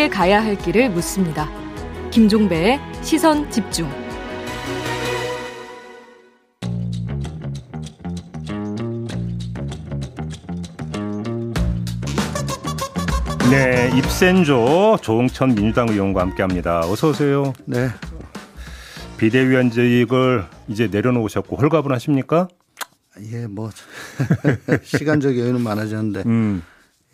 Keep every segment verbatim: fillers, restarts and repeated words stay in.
함께 가야 할 길을 묻습니다. 김종배의 시선 집중. 네, 입센조 조응천 민주당 의원과 함께합니다. 어서 오세요. 네. 비대위원직을 이제 내려놓으셨고 홀가분하십니까? 예, 뭐 시간적 여유는 많아졌는데 음.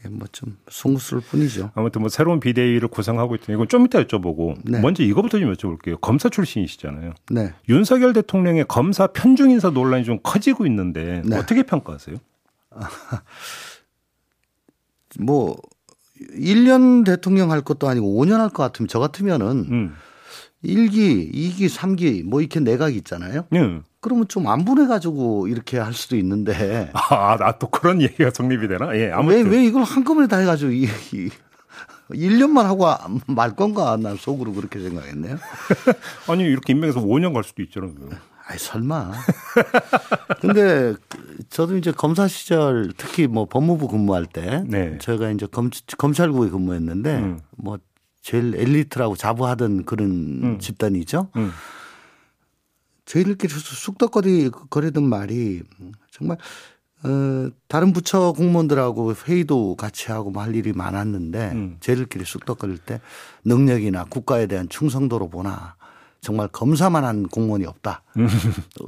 예, 뭐 좀 송구스러울 뿐이죠. 아무튼 뭐 새로운 비대위를 구성하고 있더니 이건 좀 이따 여쭤보고 네. 먼저 이거부터 좀 여쭤볼게요. 검사 출신이시잖아요. 네. 윤석열 대통령의 검사 편중 인사 논란이 좀 커지고 있는데 네. 어떻게 평가하세요? 뭐 일 년 대통령 할 것도 아니고 오 년 할 것 같으면 저 같으면은 음. 일 기, 이 기, 삼 기 뭐 이렇게 내각이 있잖아요. 음. 그러면 좀 안 보내가지고 이렇게 할 수도 있는데. 아, 나 또 그런 얘기가 성립이 되나? 예, 아무튼. 왜, 왜 이걸 한꺼번에 다 해가지고 이, 이, 일 년만 하고 말 건가? 난 속으로 그렇게 생각했네요. 아니, 이렇게 임명해서 오 년 갈 수도 있잖아요. 아이, 설마. 근데 저도 이제 검사 시절 특히 뭐 법무부 근무할 때 네. 저희가 이제 검, 검찰국에 근무했는데 음. 뭐 제일 엘리트라고 자부하던 그런 음. 집단이죠. 음. 저희들끼리 쑥덕거리 거리던 말이 정말 어, 다른 부처 공무원들하고 회의도 같이 하고 뭐 할 일이 많았는데 음. 저희들끼리 쑥덕거릴 때 능력이나 국가에 대한 충성도로 보나 정말 검사만 한 공무원이 없다.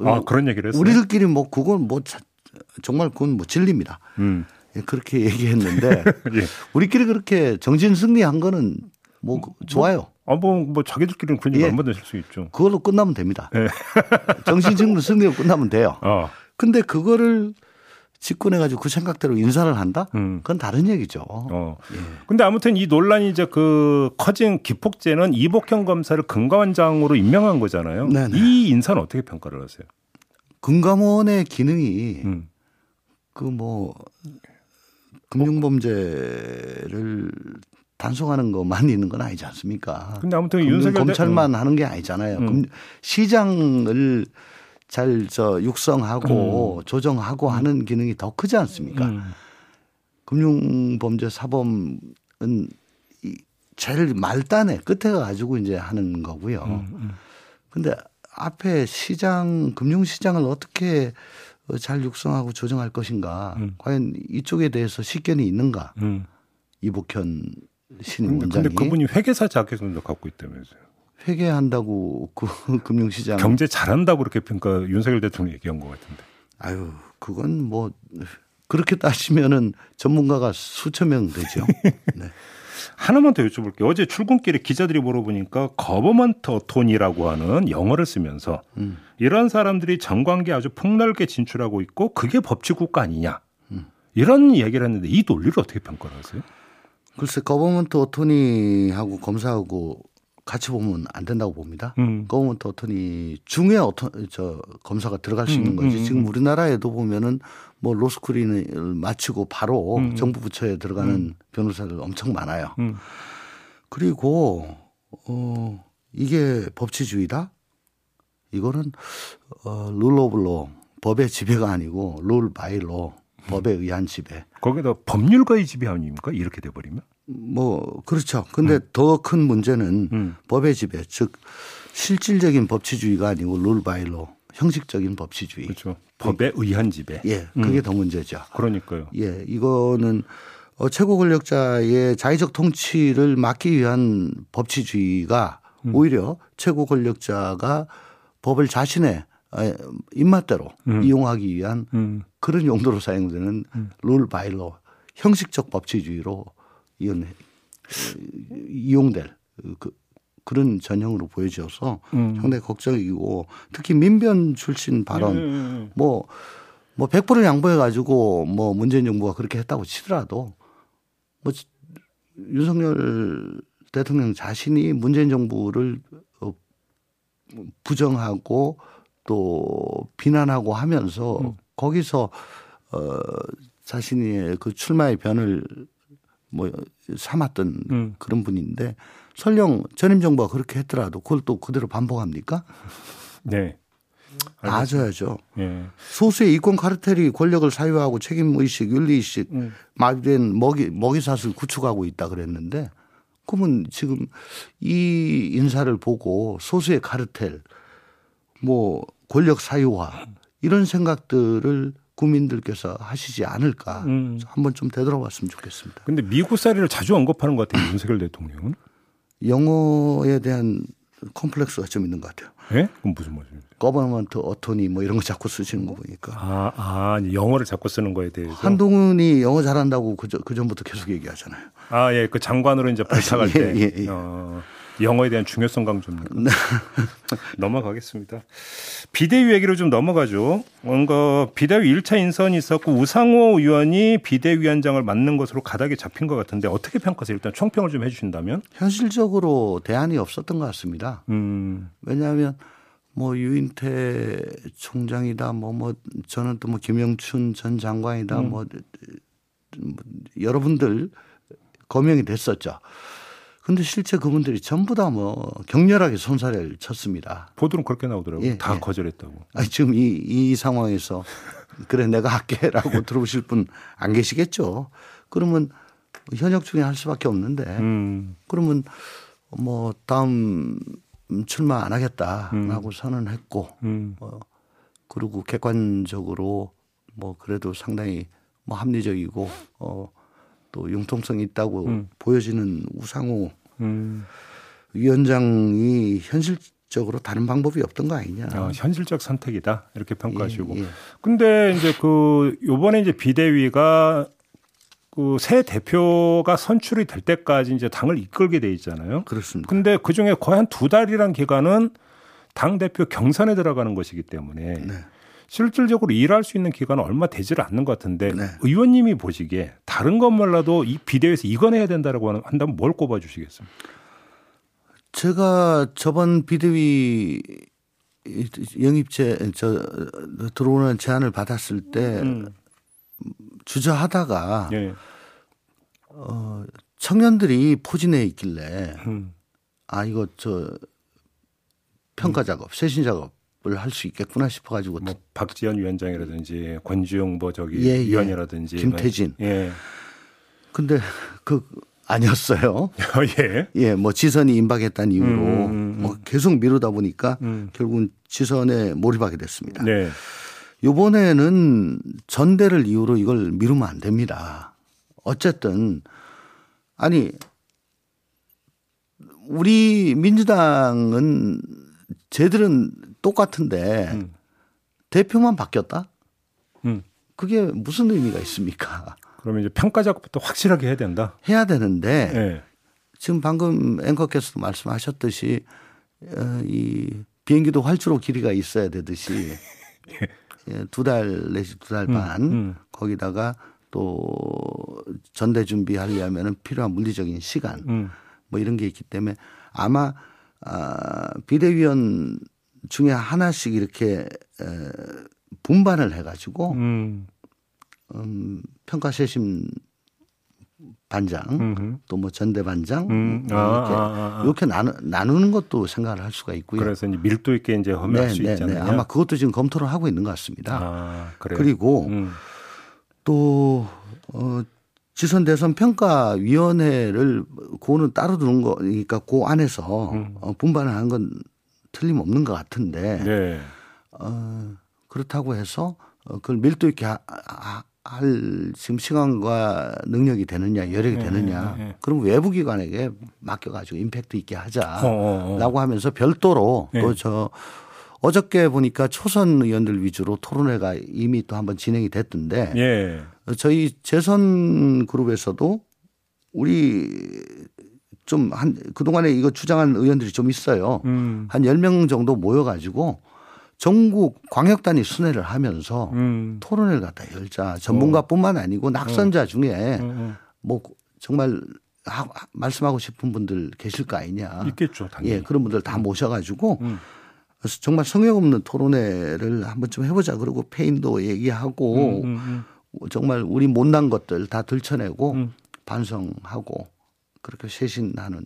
아, 그런 얘기를 했어요. 우리들끼리 뭐 그건 뭐 정말 그건 뭐 진리입니다. 음. 그렇게 얘기했는데 예. 우리끼리 그렇게 정신 승리한 거는 뭐 좋아요. 아, 뭐, 뭐 자기들끼리는 그런 얘기 안 만드실 수 있죠. 그걸로 끝나면 됩니다. 네. 정신적으로 승리로 끝나면 돼요. 어. 근데 그거를 집권해가지고 그 생각대로 인사를 한다? 음. 그건 다른 얘기죠. 어. 예. 근데 아무튼 이 논란이 이제 그 커진 기폭제는 이복현 검사를 금감원장으로 임명한 거잖아요. 네네. 이 인사는 어떻게 평가를 하세요? 금감원의 기능이 음. 그 뭐 금융범죄를 단속하는 것만 있는 건 아니지 않습니까? 근데 아무튼 윤석열 검찰만 대... 하는 게 아니잖아요. 음. 시장을 잘 저 육성하고 음. 조정하고 하는 기능이 더 크지 않습니까? 음. 금융범죄 사범은 제일 말단에 끝에 가지고 이제 하는 거고요. 그런데 음. 음. 앞에 시장 금융시장을 어떻게 잘 육성하고 조정할 것인가? 음. 과연 이쪽에 대해서 식견이 있는가? 음. 이복현 신임 원장이. 그런데 그분이 회계사 자격증도 갖고 있다면서요. 회계한다고 그 금융시장. 경제 잘한다고 그렇게 평가 윤석열 대통령이 얘기한 것 같은데. 아유, 그건 뭐 그렇게 따지면은 전문가가 수천 명 되죠. 네. 하나만 더 여쭤볼게요. 어제 출근길에 기자들이 물어보니까 거버먼트 어톤이라고 하는 영어를 쓰면서 음. 이런 사람들이 정관계 아주 폭넓게 진출하고 있고 그게 법치국가 아니냐. 음. 이런 얘기를 했는데 이 논리를 어떻게 평가를 하세요? 글쎄, 거버먼트 어토니하고 검사하고 같이 보면 안 된다고 봅니다. 음. 거버먼트 어토니 중에 어토, 저 검사가 들어갈 수 있는 음, 거지. 음, 지금 우리나라에도 보면은 뭐 로스쿨을 마치고 바로 음, 정부 부처에 들어가는 음. 변호사들 엄청 많아요. 음. 그리고 어, 이게 법치주의다? 이거는 어, 룰 오브 로, 법의 지배가 아니고 룰 바이 로. 법에 의한 지배. 거기다 법률가의 지배 아닙니까? 이렇게 돼버리면? 뭐 그렇죠. 근데 음. 더 큰 문제는 음. 법의 지배, 즉 실질적인 법치주의가 아니고 룰 바이 로 형식적인 법치주의. 그렇죠. 법에 의한 지배. 예, 음. 그게 더 문제죠. 그러니까요. 예, 이거는 최고 권력자의 자의적 통치를 막기 위한 법치주의가 음. 오히려 최고 권력자가 법을 자신의 입맛대로 음. 이용하기 위한 음. 그런 용도로 사용되는 음. 룰 바이 로 형식적 법치주의로 이용해, 이용될 그, 그런 전형으로 보여져서 음. 상당히 걱정이고 특히 민변 출신 발언 음. 뭐, 뭐 백 퍼센트 양보해 가지고 뭐 문재인 정부가 그렇게 했다고 치더라도 뭐 윤석열 대통령 자신이 문재인 정부를 부정하고 또 비난하고 하면서 음. 거기서 어, 자신의 그 출마의 변을 뭐 삼았던 음. 그런 분인데 설령 전임 정부가 그렇게 했더라도 그걸 또 그대로 반복합니까? 네. 나아져야죠. 네. 소수의 이권 카르텔이 권력을 사유하고 책임의식, 윤리의식, 음. 마비된 먹이, 먹이사슬 구축하고 있다 그랬는데 그러면 지금 이 인사를 보고 소수의 카르텔, 뭐 권력 사유화 이런 생각들을 국민들께서 하시지 않을까 음. 한번 좀 되돌아봤으면 좋겠습니다. 그런데 미국 사례를 자주 언급하는 것 같아요. 윤석열 대통령은. 영어에 대한 콤플렉스가 좀 있는 것 같아요. 예? 그럼 무슨 말이에요? 거버먼트 어토니 뭐 이런 거 자꾸 쓰시는 거 보니까. 아, 아 영어를 자꾸 쓰는 거에 대해서. 한동훈이 영어 잘한다고 그저, 그전부터 계속 얘기하잖아요. 아, 예. 그 장관으로 이제 발탁할 때. 예, 예, 예. 어, 영어에 대한 중요성 강조입니다. 넘어가겠습니다. 비대위 얘기로 좀 넘어가죠. 뭔가 비대위 일 차 인선이 있었고 우상호 의원이 비대위원장을 맡는 것으로 가닥이 잡힌 것 같은데 어떻게 평가하세요? 일단 총평을 좀 해 주신다면. 현실적으로 대안이 없었던 것 같습니다. 음. 왜냐하면 뭐 유인태 총장이다, 뭐, 뭐 저는 또 뭐 김영춘 전 장관이다, 음. 뭐 여러분들 거명이 됐었죠. 근데 실제 그분들이 전부 다 뭐 격렬하게 손사래를 쳤습니다. 보도는 그렇게 나오더라고요. 예, 다 예. 거절했다고. 아니, 지금 이, 이 상황에서 그래 내가 할게라고 들어오실 분 안 계시겠죠. 그러면 현역 중에 할 수밖에 없는데 음. 그러면 뭐 다음 출마 안 하겠다라고 음. 선언했고 음. 어, 그리고 객관적으로 뭐 그래도 상당히 뭐 합리적이고 어. 또 융통성이 있다고 음. 보여지는 우상호 음. 위원장이 현실적으로 다른 방법이 없던 거 아니냐. 아, 현실적 선택이다 이렇게 평가하시고. 그런데 예, 예. 이제 그 이번에 이제 비대위가 그 새 대표가 선출이 될 때까지 이제 당을 이끌게 돼 있잖아요. 그렇습니다. 그런데 그 중에 거의 한 두 달이란 기간은 당 대표 경선에 들어가는 것이기 때문에 네. 실질적으로 일할 수 있는 기간은 얼마 되지를 않는 것 같은데 네. 의원님이 보시기에 다른 건 몰라도 이 비대위에서 이건 해야 된다라고 한다면 뭘 꼽아주시겠습니까? 제가 저번 비대위 영입제 저 들어오는 제안을 받았을 때 음. 주저하다가 예. 어, 청년들이 포진해 있길래 음. 아 이거 저 평가 작업, 쇄신 작업 할 수 있겠구나 싶어가지고 뭐 박지원 위원장이라든지 권지용 뭐 저기 예, 예. 위원이라든지 김태진. 예. 근데 그 아니었어요. 예. 예. 뭐 지선이 임박했다는 이유로 음, 음, 뭐 계속 미루다 보니까 음. 결국은 지선에 몰입하게 됐습니다. 네. 이번에는 전대를 이유로 이걸 미루면 안 됩니다. 어쨌든 아니 우리 민주당은 쟤들은 똑같은데 음. 대표만 바뀌었다? 음. 그게 무슨 의미가 있습니까? 그러면 이제 평가 작업부터 확실하게 해야 된다? 해야 되는데 네. 지금 방금 앵커께서도 말씀하셨듯이 이 비행기도 활주로 길이가 있어야 되듯이 예. 두 달 내지 두 달 반 음, 음. 거기다가 또 전대 준비하려면 필요한 물리적인 시간 음. 뭐 이런 게 있기 때문에 아마 아, 비대위원 중에 하나씩 이렇게 에, 분반을 해가지고 음. 음, 평가 쇄신 반장 또 뭐 전대 반장 음. 뭐 이렇게, 아, 아, 아. 이렇게 나누, 나누는 것도 생각을 할 수가 있고요. 그래서 이제 밀도 있게 이제 험할 네, 수 네, 있잖아요. 네. 아마 그것도 지금 검토를 하고 있는 것 같습니다. 아, 그래요? 그리고 음. 또 어, 지선 대선 평가위원회를 그거는 따로 두는 거니까 그 안에서 음. 어, 분반을 하는 건 틀림없는 것 같은데 네. 어, 그렇다고 해서 그걸 밀도 있게 하, 하, 할 지금 시간과 능력이 되느냐 여력이 되느냐 네, 네, 네. 그럼 외부기관에게 맡겨가지고 임팩트 있게 하자라고 어, 어, 어. 하면서 별도로 네. 또 저 어저께 보니까 초선 의원들 위주로 토론회가 이미 또 한번 진행이 됐던데 네. 저희 재선 그룹에서도 우리 좀 한 그동안에 이거 주장한 의원들이 좀 있어요. 음. 한 열 명 정도 모여가지고 전국 광역단위 순회를 하면서 음. 토론회를 갖다 열자. 전문가뿐만 아니고 낙선자 어. 중에 어. 뭐 정말 하, 말씀하고 싶은 분들 계실 거 아니냐. 있겠죠. 당연히. 예, 그런 분들 다 모셔가지고 음. 그래서 정말 성역 없는 토론회를 한번 좀 해보자. 그러고 페인도 얘기하고 음, 음, 음. 정말 우리 못난 것들 다 들춰내고 음. 반성하고. 그렇게 쇄신하는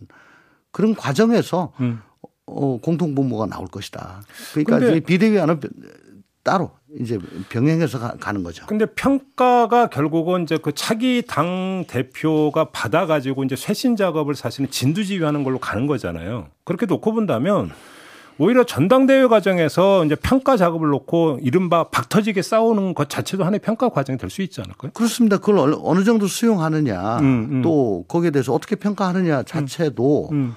그런 과정에서 음. 어, 공통분모가 나올 것이다. 그러니까 비대위안은 따로 이제 병행해서 가, 가는 거죠. 근데 평가가 결국은 이제 그 차기 당 대표가 받아가지고 이제 쇄신 작업을 사실은 진두지휘하는 걸로 가는 거잖아요. 그렇게 놓고 본다면 오히려 전당대회 과정에서 이제 평가 작업을 놓고 이른바 박터지게 싸우는 것 자체도 하나의 평가 과정이 될 수 있지 않을까요? 그렇습니다. 그걸 어느, 어느 정도 수용하느냐 음, 음. 또 거기에 대해서 어떻게 평가하느냐 자체도 음, 음.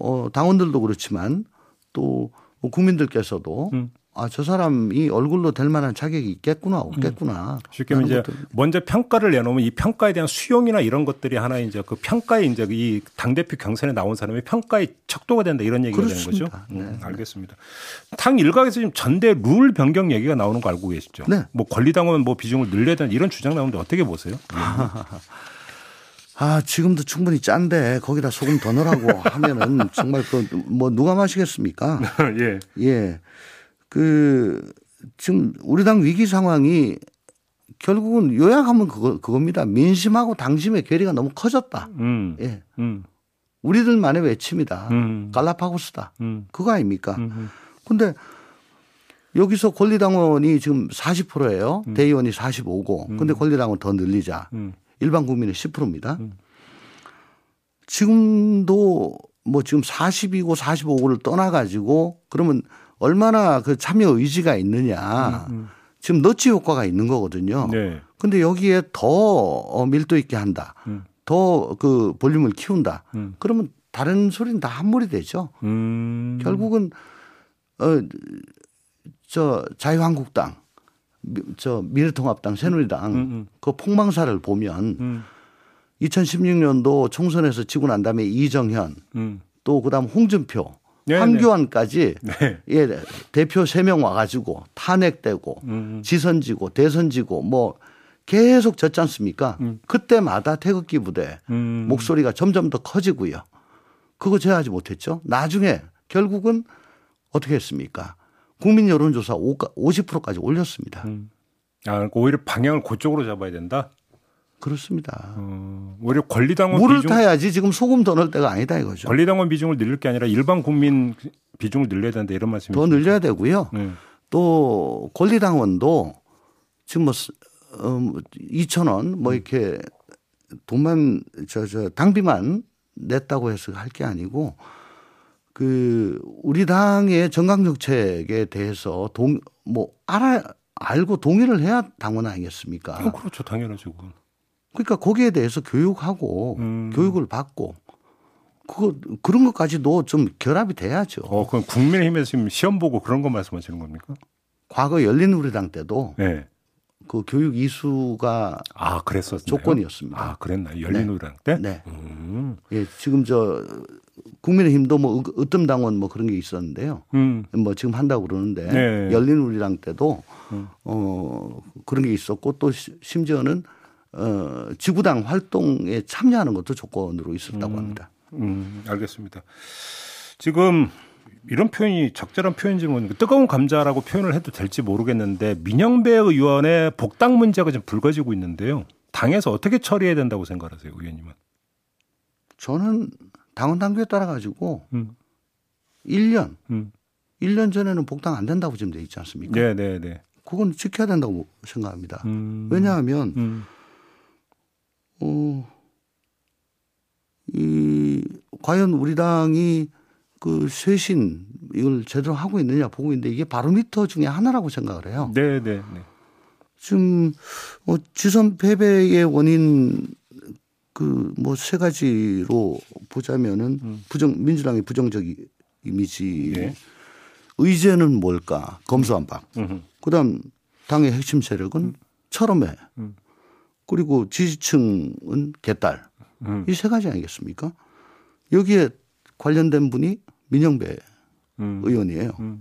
어, 당원들도 그렇지만 또 국민들께서도 음. 아, 저 사람이 얼굴로 될 만한 자격이 있겠구나, 없겠구나. 음. 쉽게 이제 것들. 먼저 평가를 내놓으면 이 평가에 대한 수용이나 이런 것들이 하나 이제 그 평가에 이제 이 당대표 경선에 나온 사람이 평가에 척도가 된다 이런 얘기가 그렇습니다. 되는 거죠. 네. 음, 알겠습니다. 당 일각에서 지금 전대 룰 변경 얘기가 나오는 거 알고 계시죠? 네. 뭐 권리당원 뭐 비중을 늘려야 되는 이런 주장 나오는데 어떻게 보세요? 아, 지금도 충분히 짠데 거기다 소금 더 넣으라고 하면은 정말 그 뭐 누가 마시겠습니까? 예. 예. 그 지금 우리 당 위기 상황이 결국은 요약하면 그거 그겁니다. 민심하고 당심의 괴리가 너무 커졌다. 음, 예, 음. 우리들만의 외침이다. 음, 갈라파고스다. 음. 그거 아닙니까? 그런데 여기서 권리당원이 지금 사십 퍼센트예요. 음. 대의원이 사십오고, 근데 권리당원 더 늘리자. 음. 일반 국민의 십 퍼센트입니다. 음. 지금도 뭐 지금 사십이고 사십오고를 떠나가지고 그러면. 얼마나 그 참여 의지가 있느냐. 음, 음. 지금 넛지 효과가 있는 거거든요. 네. 근데 여기에 더 밀도 있게 한다. 음. 더 그 볼륨을 키운다. 음. 그러면 다른 소리는 다 함몰이 되죠. 음. 결국은, 어, 저 자유한국당, 저 미래통합당, 새누리당, 음, 음. 그 폭망사를 보면 음. 이천십육 년도 총선에서 지고 난 다음에 이정현, 음. 또 그 다음 홍준표, 네네. 황교안까지 네. 예, 대표 세 명 와가지고 탄핵되고 음. 지선지고 대선지고 뭐 계속 졌지 않습니까? 음. 그때마다 태극기 부대 음. 목소리가 점점 더 커지고요. 그거 제어하지 못했죠. 나중에 결국은 어떻게 했습니까? 국민 여론조사 오십 퍼센트까지 올렸습니다. 음. 아, 오히려 방향을 그쪽으로 잡아야 된다? 그렇습니다. 어, 오히려 권리당원 물을 비중, 타야지 지금 소금 더 넣을 때가 아니다 이거죠. 권리당원 비중을 늘릴 게 아니라 일반 국민 비중을 늘려야 된다 이런 말씀이죠. 더 늘려야 되고요. 네. 또 권리당원도 지금 뭐 이천 원 뭐 이렇게 돈만 저, 저 당비만 냈다고 해서 할 게 아니고 그 우리 당의 정강정책에 대해서 동, 뭐 알아 알고 동의를 해야 당원 아니겠습니까? 어, 그렇죠. 당연하죠. 그건. 그러니까 거기에 대해서 교육하고 음. 교육을 받고 그거 그런 것까지도 좀 결합이 돼야죠. 어, 그럼 국민의힘에서 지금 시험 보고 그런 거 말씀하시는 겁니까? 과거 열린우리당 때도 네. 그 교육 이수가 아, 그랬었나요? 조건이었습니다. 아, 그랬나요? 열린우리당 네. 때? 네. 음. 예, 지금 저 국민의힘도 뭐 으뜸당원 뭐 그런 게 있었는데요. 음. 뭐 지금 한다고 그러는데 네. 열린우리당 때도 음. 어, 그런 게 있었고 또 심지어는 어, 지구당 활동에 참여하는 것도 조건으로 있었다고 음. 합니다. 음, 알겠습니다. 지금 이런 표현이 적절한 표현인지 모르겠는데 뜨거운 감자라고 표현을 해도 될지 모르겠는데 민영배 의원의 복당 문제가 지금 불거지고 있는데요. 당에서 어떻게 처리해야 된다고 생각하세요, 의원님은? 저는 당원 당규에 따라 가지고 음. 일 년, 음. 일 년 전에는 복당 안 된다고 지금 돼 있지 않습니까? 네, 네, 네. 그건 지켜야 된다고 생각합니다. 음. 왜냐하면 음. 어, 이 과연 우리 당이 그 쇄신 이걸 제대로 하고 있느냐 보고 있는데 이게 바로미터 중에 하나라고 생각을 해요. 네, 네, 네. 지금 어, 지선 패배의 원인 그 뭐 세 가지로 보자면은 음. 부정 민주당의 부정적 이미지, 네. 의제는 뭘까? 검수완박. 음. 그다음 당의 핵심 세력은 음. 철험해. 음. 그리고 지지층은 개딸. 음. 이 세 가지 아니겠습니까? 여기에 관련된 분이 민영배 음. 의원이에요. 음.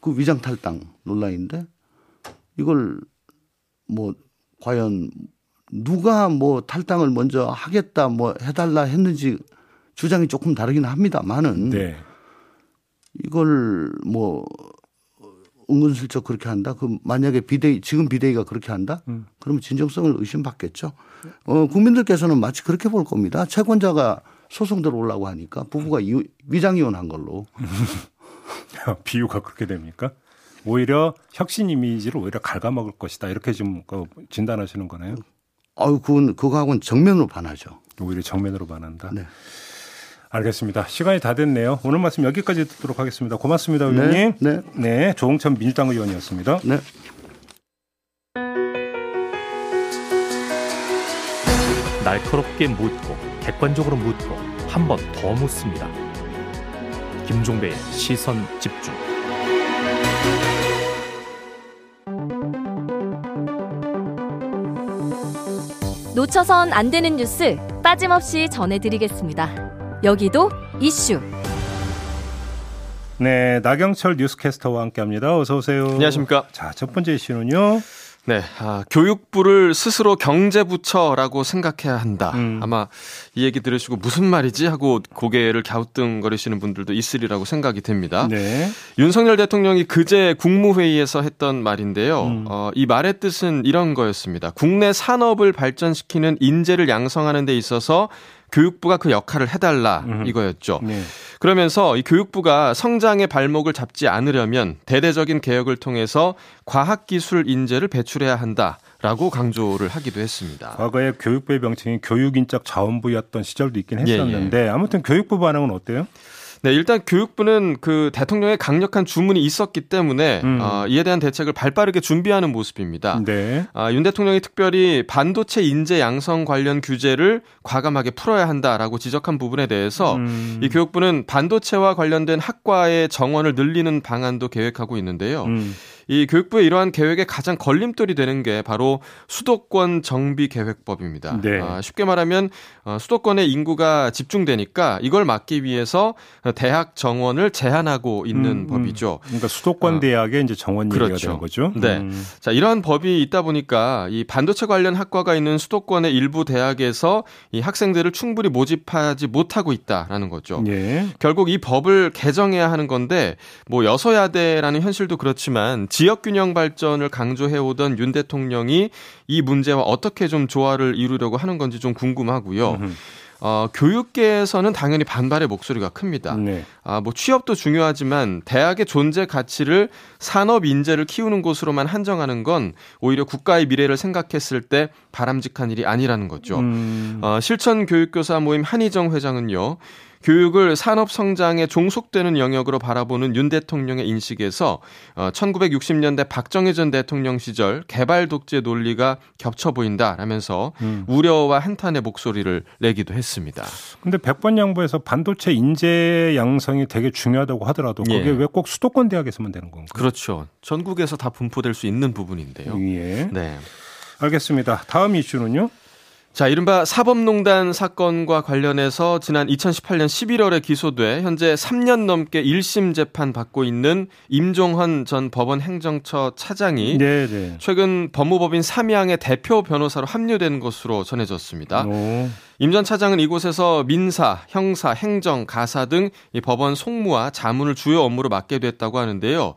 그 위장탈당 논란인데 이걸 뭐 과연 누가 뭐 탈당을 먼저 하겠다 뭐 해달라 했는지 주장이 조금 다르긴 합니다만은 네. 이걸 뭐 은근슬쩍 그렇게 한다. 그 만약에 비대위 지금 비대위가 그렇게 한다. 음. 그러면 진정성을 의심받겠죠. 어, 국민들께서는 마치 그렇게 볼 겁니다. 채권자가 소송 들어오려고 하니까 부부가 음. 위장이혼한 걸로. 비유가 그렇게 됩니까? 오히려 혁신 이미지를 오히려 갉아먹을 것이다. 이렇게 지금 진단하시는 거네요. 아유, 그건 그거하고는 정면으로 반하죠. 오히려 정면으로 반한다. 네. 알겠습니다. 시간이 다 됐네요. 오늘 말씀 여기까지 듣도록 하겠습니다. 고맙습니다, 의원님. 네. 네. 네, 조응천 민주당 의원이었습니다. 네. 날카롭게 묻고 객관적으로 묻고 한 번 더 묻습니다. 김종배의 시선 집중. 놓쳐선 안 되는 뉴스 빠짐없이 전해드리겠습니다. 여기도 이슈. 네, 나경철 뉴스캐스터와 함께합니다. 어서 오세요. 안녕하십니까. 자, 첫 번째 이슈는요. 네, 아, 교육부를 스스로 경제부처라고 생각해야 한다. 음. 아마 이 얘기 들으시고 무슨 말이지 하고 고개를 갸우뚱거리시는 분들도 있으리라고 생각이 됩니다. 네. 윤석열 대통령이 그제 국무회의에서 했던 말인데요. 음. 어, 이 말의 뜻은 이런 거였습니다. 국내 산업을 발전시키는 인재를 양성하는 데 있어서 교육부가 그 역할을 해달라 이거였죠. 네. 그러면서 이 교육부가 성장의 발목을 잡지 않으려면 대대적인 개혁을 통해서 과학기술 인재를 배출해야 한다라고 강조를 하기도 했습니다. 과거에 교육부의 명칭이 교육인적 자원부였던 시절도 있긴 했었는데 예, 예. 아무튼 교육부 반응은 어때요? 네, 일단 교육부는 그 대통령의 강력한 주문이 있었기 때문에 음. 어, 이에 대한 대책을 발빠르게 준비하는 모습입니다. 네. 어, 윤 대통령이 특별히 반도체 인재 양성 관련 규제를 과감하게 풀어야 한다라고 지적한 부분에 대해서 음. 이 교육부는 반도체와 관련된 학과의 정원을 늘리는 방안도 계획하고 있는데요. 음. 이 교육부의 이러한 계획에 가장 걸림돌이 되는 게 바로 수도권 정비 계획법입니다. 네. 아, 쉽게 말하면 수도권의 인구가 집중되니까 이걸 막기 위해서 대학 정원을 제한하고 있는 음, 음. 법이죠. 그러니까 수도권 대학의 아, 이제 정원 얘기가 그렇죠. 되는 거죠. 네. 음. 자, 이러한 법이 있다 보니까 이 반도체 관련 학과가 있는 수도권의 일부 대학에서 이 학생들을 충분히 모집하지 못하고 있다라는 거죠. 네. 결국 이 법을 개정해야 하는 건데 뭐 여서야대라는 현실도 그렇지만 지역균형 발전을 강조해오던 윤 대통령이 이 문제와 어떻게 좀 조화를 이루려고 하는 건지 좀 궁금하고요. 으흠. 어, 교육계에서는 당연히 반발의 목소리가 큽니다. 네. 아, 뭐 취업도 중요하지만 대학의 존재 가치를 산업 인재를 키우는 곳으로만 한정하는 건 오히려 국가의 미래를 생각했을 때 바람직한 일이 아니라는 거죠. 음. 어, 실천 교육교사 모임 한희정 회장은요. 교육을 산업 성장에 종속되는 영역으로 바라보는 윤 대통령의 인식에서 천구백육십 년대 박정희 전 대통령 시절 개발 독재 논리가 겹쳐 보인다라면서 음. 우려와 한탄의 목소리를 내기도 했습니다. 그런데 백번 양보에서 반도체 인재 양성이 되게 중요하다고 하더라도 그게 예. 왜 꼭 수도권 대학에서만 되는 건가요? 그렇죠. 전국에서 다 분포될 수 있는 부분인데요. 예. 네. 알겠습니다. 다음 이슈는요? 자, 이른바 사법농단 사건과 관련해서 지난 이천십팔년 십일월에 기소돼 현재 삼년 넘게 일심 재판 받고 있는 임종헌 전 법원 행정처 차장이 네네. 최근 법무법인 삼양의 대표 변호사로 합류된 것으로 전해졌습니다. 오. 임 전 차장은 이곳에서 민사, 형사, 행정, 가사 등 이 법원 송무와 자문을 주요 업무로 맡게 됐다고 하는데요.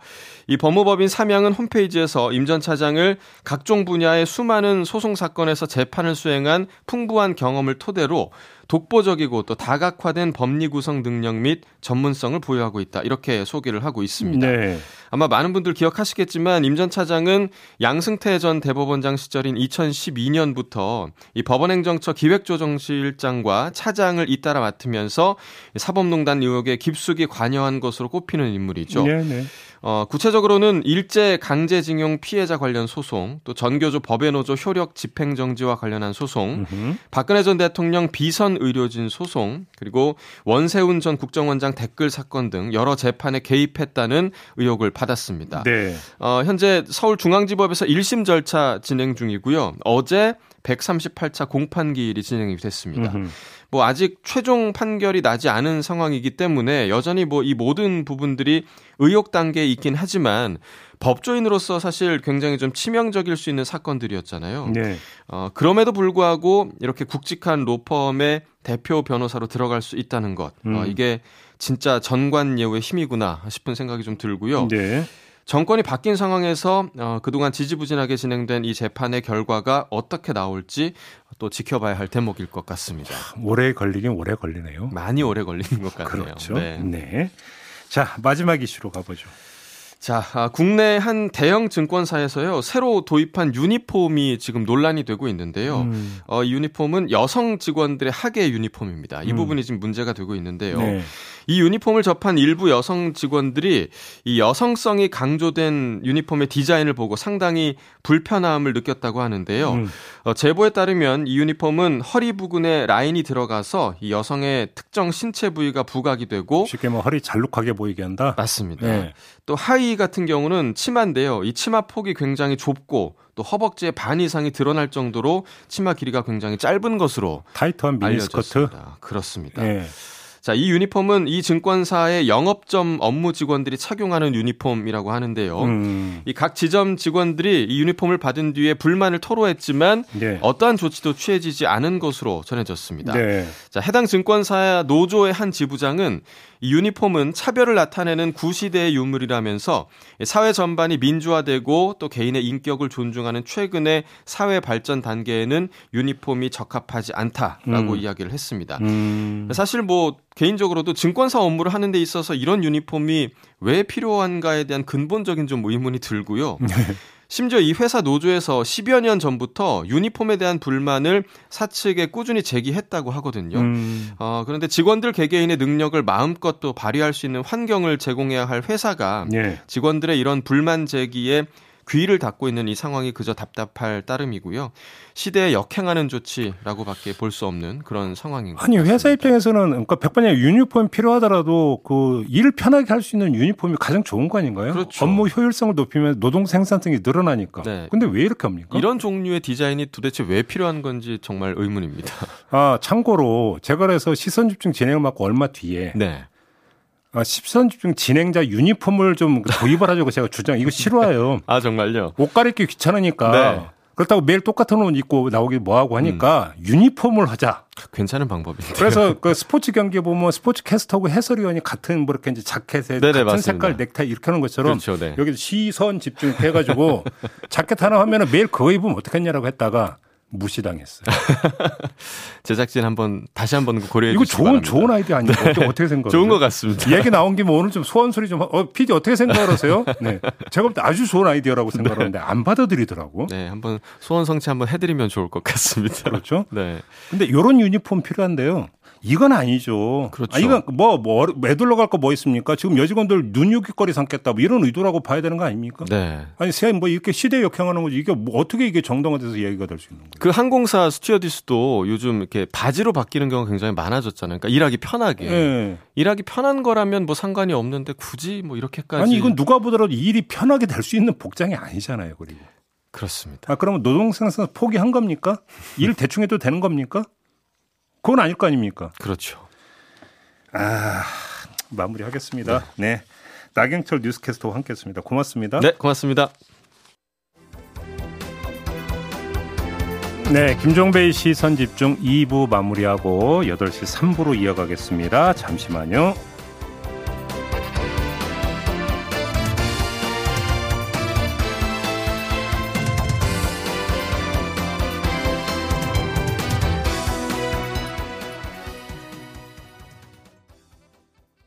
이 법무법인 삼양은 홈페이지에서 임 전 차장을 각종 분야의 수많은 소송 사건에서 재판을 수행한 풍부한 경험을 토대로 독보적이고 또 다각화된 법리 구성 능력 및 전문성을 보유하고 있다. 이렇게 소개를 하고 있습니다. 네. 아마 많은 분들 기억하시겠지만 임 전 차장은 양승태 전 대법원장 시절인 이천십이년부터 이 법원행정처 기획조정실장과 차장을 잇따라 맡으면서 사법농단 의혹에 깊숙이 관여한 것으로 꼽히는 인물이죠. 네, 네. 어, 구체적으로는 일제 강제징용 피해자 관련 소송, 또 전교조 법외노조 효력 집행정지와 관련한 소송, 으흠. 박근혜 전 대통령 비선 의료진 소송, 그리고 원세훈 전 국정원장 댓글 사건 등 여러 재판에 개입했다는 의혹을 받았습니다. 네. 어, 현재 서울중앙지법에서 일심 절차 진행 중이고요. 어제 백삼십팔차 공판 기일이 진행이 됐습니다. 으흠. 뭐 아직 최종 판결이 나지 않은 상황이기 때문에 여전히 뭐 이 모든 부분들이 의혹 단계에 있긴 하지만 법조인으로서 사실 굉장히 좀 치명적일 수 있는 사건들이었잖아요. 네. 어, 그럼에도 불구하고 이렇게 굵직한 로펌의 대표 변호사로 들어갈 수 있다는 것. 음. 어, 이게 진짜 전관예우의 힘이구나 싶은 생각이 좀 들고요. 네. 정권이 바뀐 상황에서 어, 그동안 지지부진하게 진행된 이 재판의 결과가 어떻게 나올지 또 지켜봐야 할 대목일 것 같습니다. 오래 걸리긴 오래 걸리네요. 많이 오래 걸리는 것 같네요. 그렇죠. 네. 네. 자, 마지막 이슈로 가보죠. 자, 아, 국내 한 대형 증권사에서요 새로 도입한 유니폼이 지금 논란이 되고 있는데요. 음. 어, 이 유니폼은 여성 직원들의 학예 유니폼입니다. 이 음. 부분이 지금 문제가 되고 있는데요. 네. 이 유니폼을 접한 일부 여성 직원들이 이 여성성이 강조된 유니폼의 디자인을 보고 상당히 불편함을 느꼈다고 하는데요. 음. 어, 제보에 따르면 이 유니폼은 허리 부근에 라인이 들어가서 이 여성의 특정 신체 부위가 부각이 되고 쉽게 뭐 허리 잘록하게 보이게 한다. 맞습니다. 네. 또 하의 같은 경우는 치마인데요. 이 치마 폭이 굉장히 좁고 또 허벅지의 반 이상이 드러날 정도로 치마 길이가 굉장히 짧은 것으로 타이트한 미니스커트? 그렇습니다. 네. 자, 이 유니폼은 이 증권사의 영업점 업무 직원들이 착용하는 유니폼이라고 하는데요. 음. 이 각 지점 직원들이 이 유니폼을 받은 뒤에 불만을 토로했지만 네. 어떠한 조치도 취해지지 않은 것으로 전해졌습니다. 네. 자, 해당 증권사 노조의 한 지부장은 이 유니폼은 차별을 나타내는 구시대의 유물이라면서 사회 전반이 민주화되고 또 개인의 인격을 존중하는 최근의 사회 발전 단계에는 유니폼이 적합하지 않다라고 음. 이야기를 했습니다. 음. 사실 뭐 개인적으로도 증권사 업무를 하는 데 있어서 이런 유니폼이 왜 필요한가에 대한 근본적인 좀 의문이 들고요. 심지어 이 회사 노조에서 십여 년 전부터 유니폼에 대한 불만을 사측에 꾸준히 제기했다고 하거든요. 음. 어, 그런데 직원들 개개인의 능력을 마음껏 또 발휘할 수 있는 환경을 제공해야 할 회사가 예. 직원들의 이런 불만 제기에 귀를 닫고 있는 이 상황이 그저 답답할 따름이고요. 시대에 역행하는 조치라고밖에 볼 수 없는 그런 상황인 것 같습니다. 아니 회사 입장에서는 그러니까 백반이나 유니폼이 필요하더라도 그 일을 편하게 할 수 있는 유니폼이 가장 좋은 거 아닌가요? 그렇죠. 업무 효율성을 높이면 노동 생산성이 늘어나니까. 네. 근데 왜 이렇게 합니까? 이런 종류의 디자인이 도대체 왜 필요한 건지 정말 의문입니다. 아 참고로 제가 그래서 시선 집중 진행을 맡고 얼마 뒤에. 네. 아, 시선 집중 진행자 유니폼을 좀 도입을 하자고 제가 주장, 이거 싫어요. 아, 정말요? 옷 갈아입기 귀찮으니까. 네. 그렇다고 매일 똑같은 옷 입고 나오기 뭐하고 하니까 음. 유니폼을 하자. 괜찮은 방법이네요. 그래서 그 스포츠 경기에 보면 스포츠 캐스터하고 해설위원이 같은 뭐 이렇게 이제 자켓에 네네, 같은 맞습니다. 색깔 넥타이 이렇게 하는 것처럼 그렇죠, 네. 여기서 시선 집중해가지고 자켓 하나 하면은 매일 그거 입으면 어떡했냐라고 했다가 무시당했어요. 제작진 한번 다시 한번 고려해 주시기 바랍니다. 이거 좋은 좋은 아이디어 아니에요? 네. 어떻게 생각하세요? 좋은 것 같습니다. 얘기 나온 김에 오늘 좀 소원 소리 좀 어, 피디 어떻게 생각하세요? 네, 제가 볼 때 아주 좋은 아이디어라고 생각하는데 네. 안 받아들이더라고. 네, 한번 소원 성취 한번 해드리면 좋을 것 같습니다. 그렇죠. 네. 근데 이런 유니폼 필요한데요. 이건 아니죠. 그렇죠. 아, 이건 뭐, 뭐 매둘러 갈 거 뭐 있습니까? 지금 여직원들 눈유깃거리 삼겠다 뭐 이런 의도라고 봐야 되는 거 아닙니까? 네. 아니 세 뭐 이렇게 시대에 역행하는 거지 이게 뭐 어떻게 이게 정당화돼서 얘기가 될 수 있는 거예요? 그 항공사 스튜어디스도 요즘 이렇게 바지로 바뀌는 경우가 굉장히 많아졌잖아요. 그러니까 일하기 편하게. 네. 일하기 편한 거라면 뭐 상관이 없는데 굳이 뭐 이렇게까지. 아니 이건 누가 보더라도 일이 편하게 될 수 있는 복장이 아니잖아요. 그리고. 그렇습니다. 아 그러면 노동생산 포기한 겁니까? 일 대충 해도 되는 겁니까? 그건 아닐 거 아닙니까? 그렇죠. 아, 마무리하겠습니다. 네. 네. 나경철 뉴스캐스터와 함께했습니다. 고맙습니다. 네, 고맙습니다. 네, 김종배의 시선집중 이 부 마무리하고 여덟 시 삼 부로 이어가겠습니다. 잠시만요.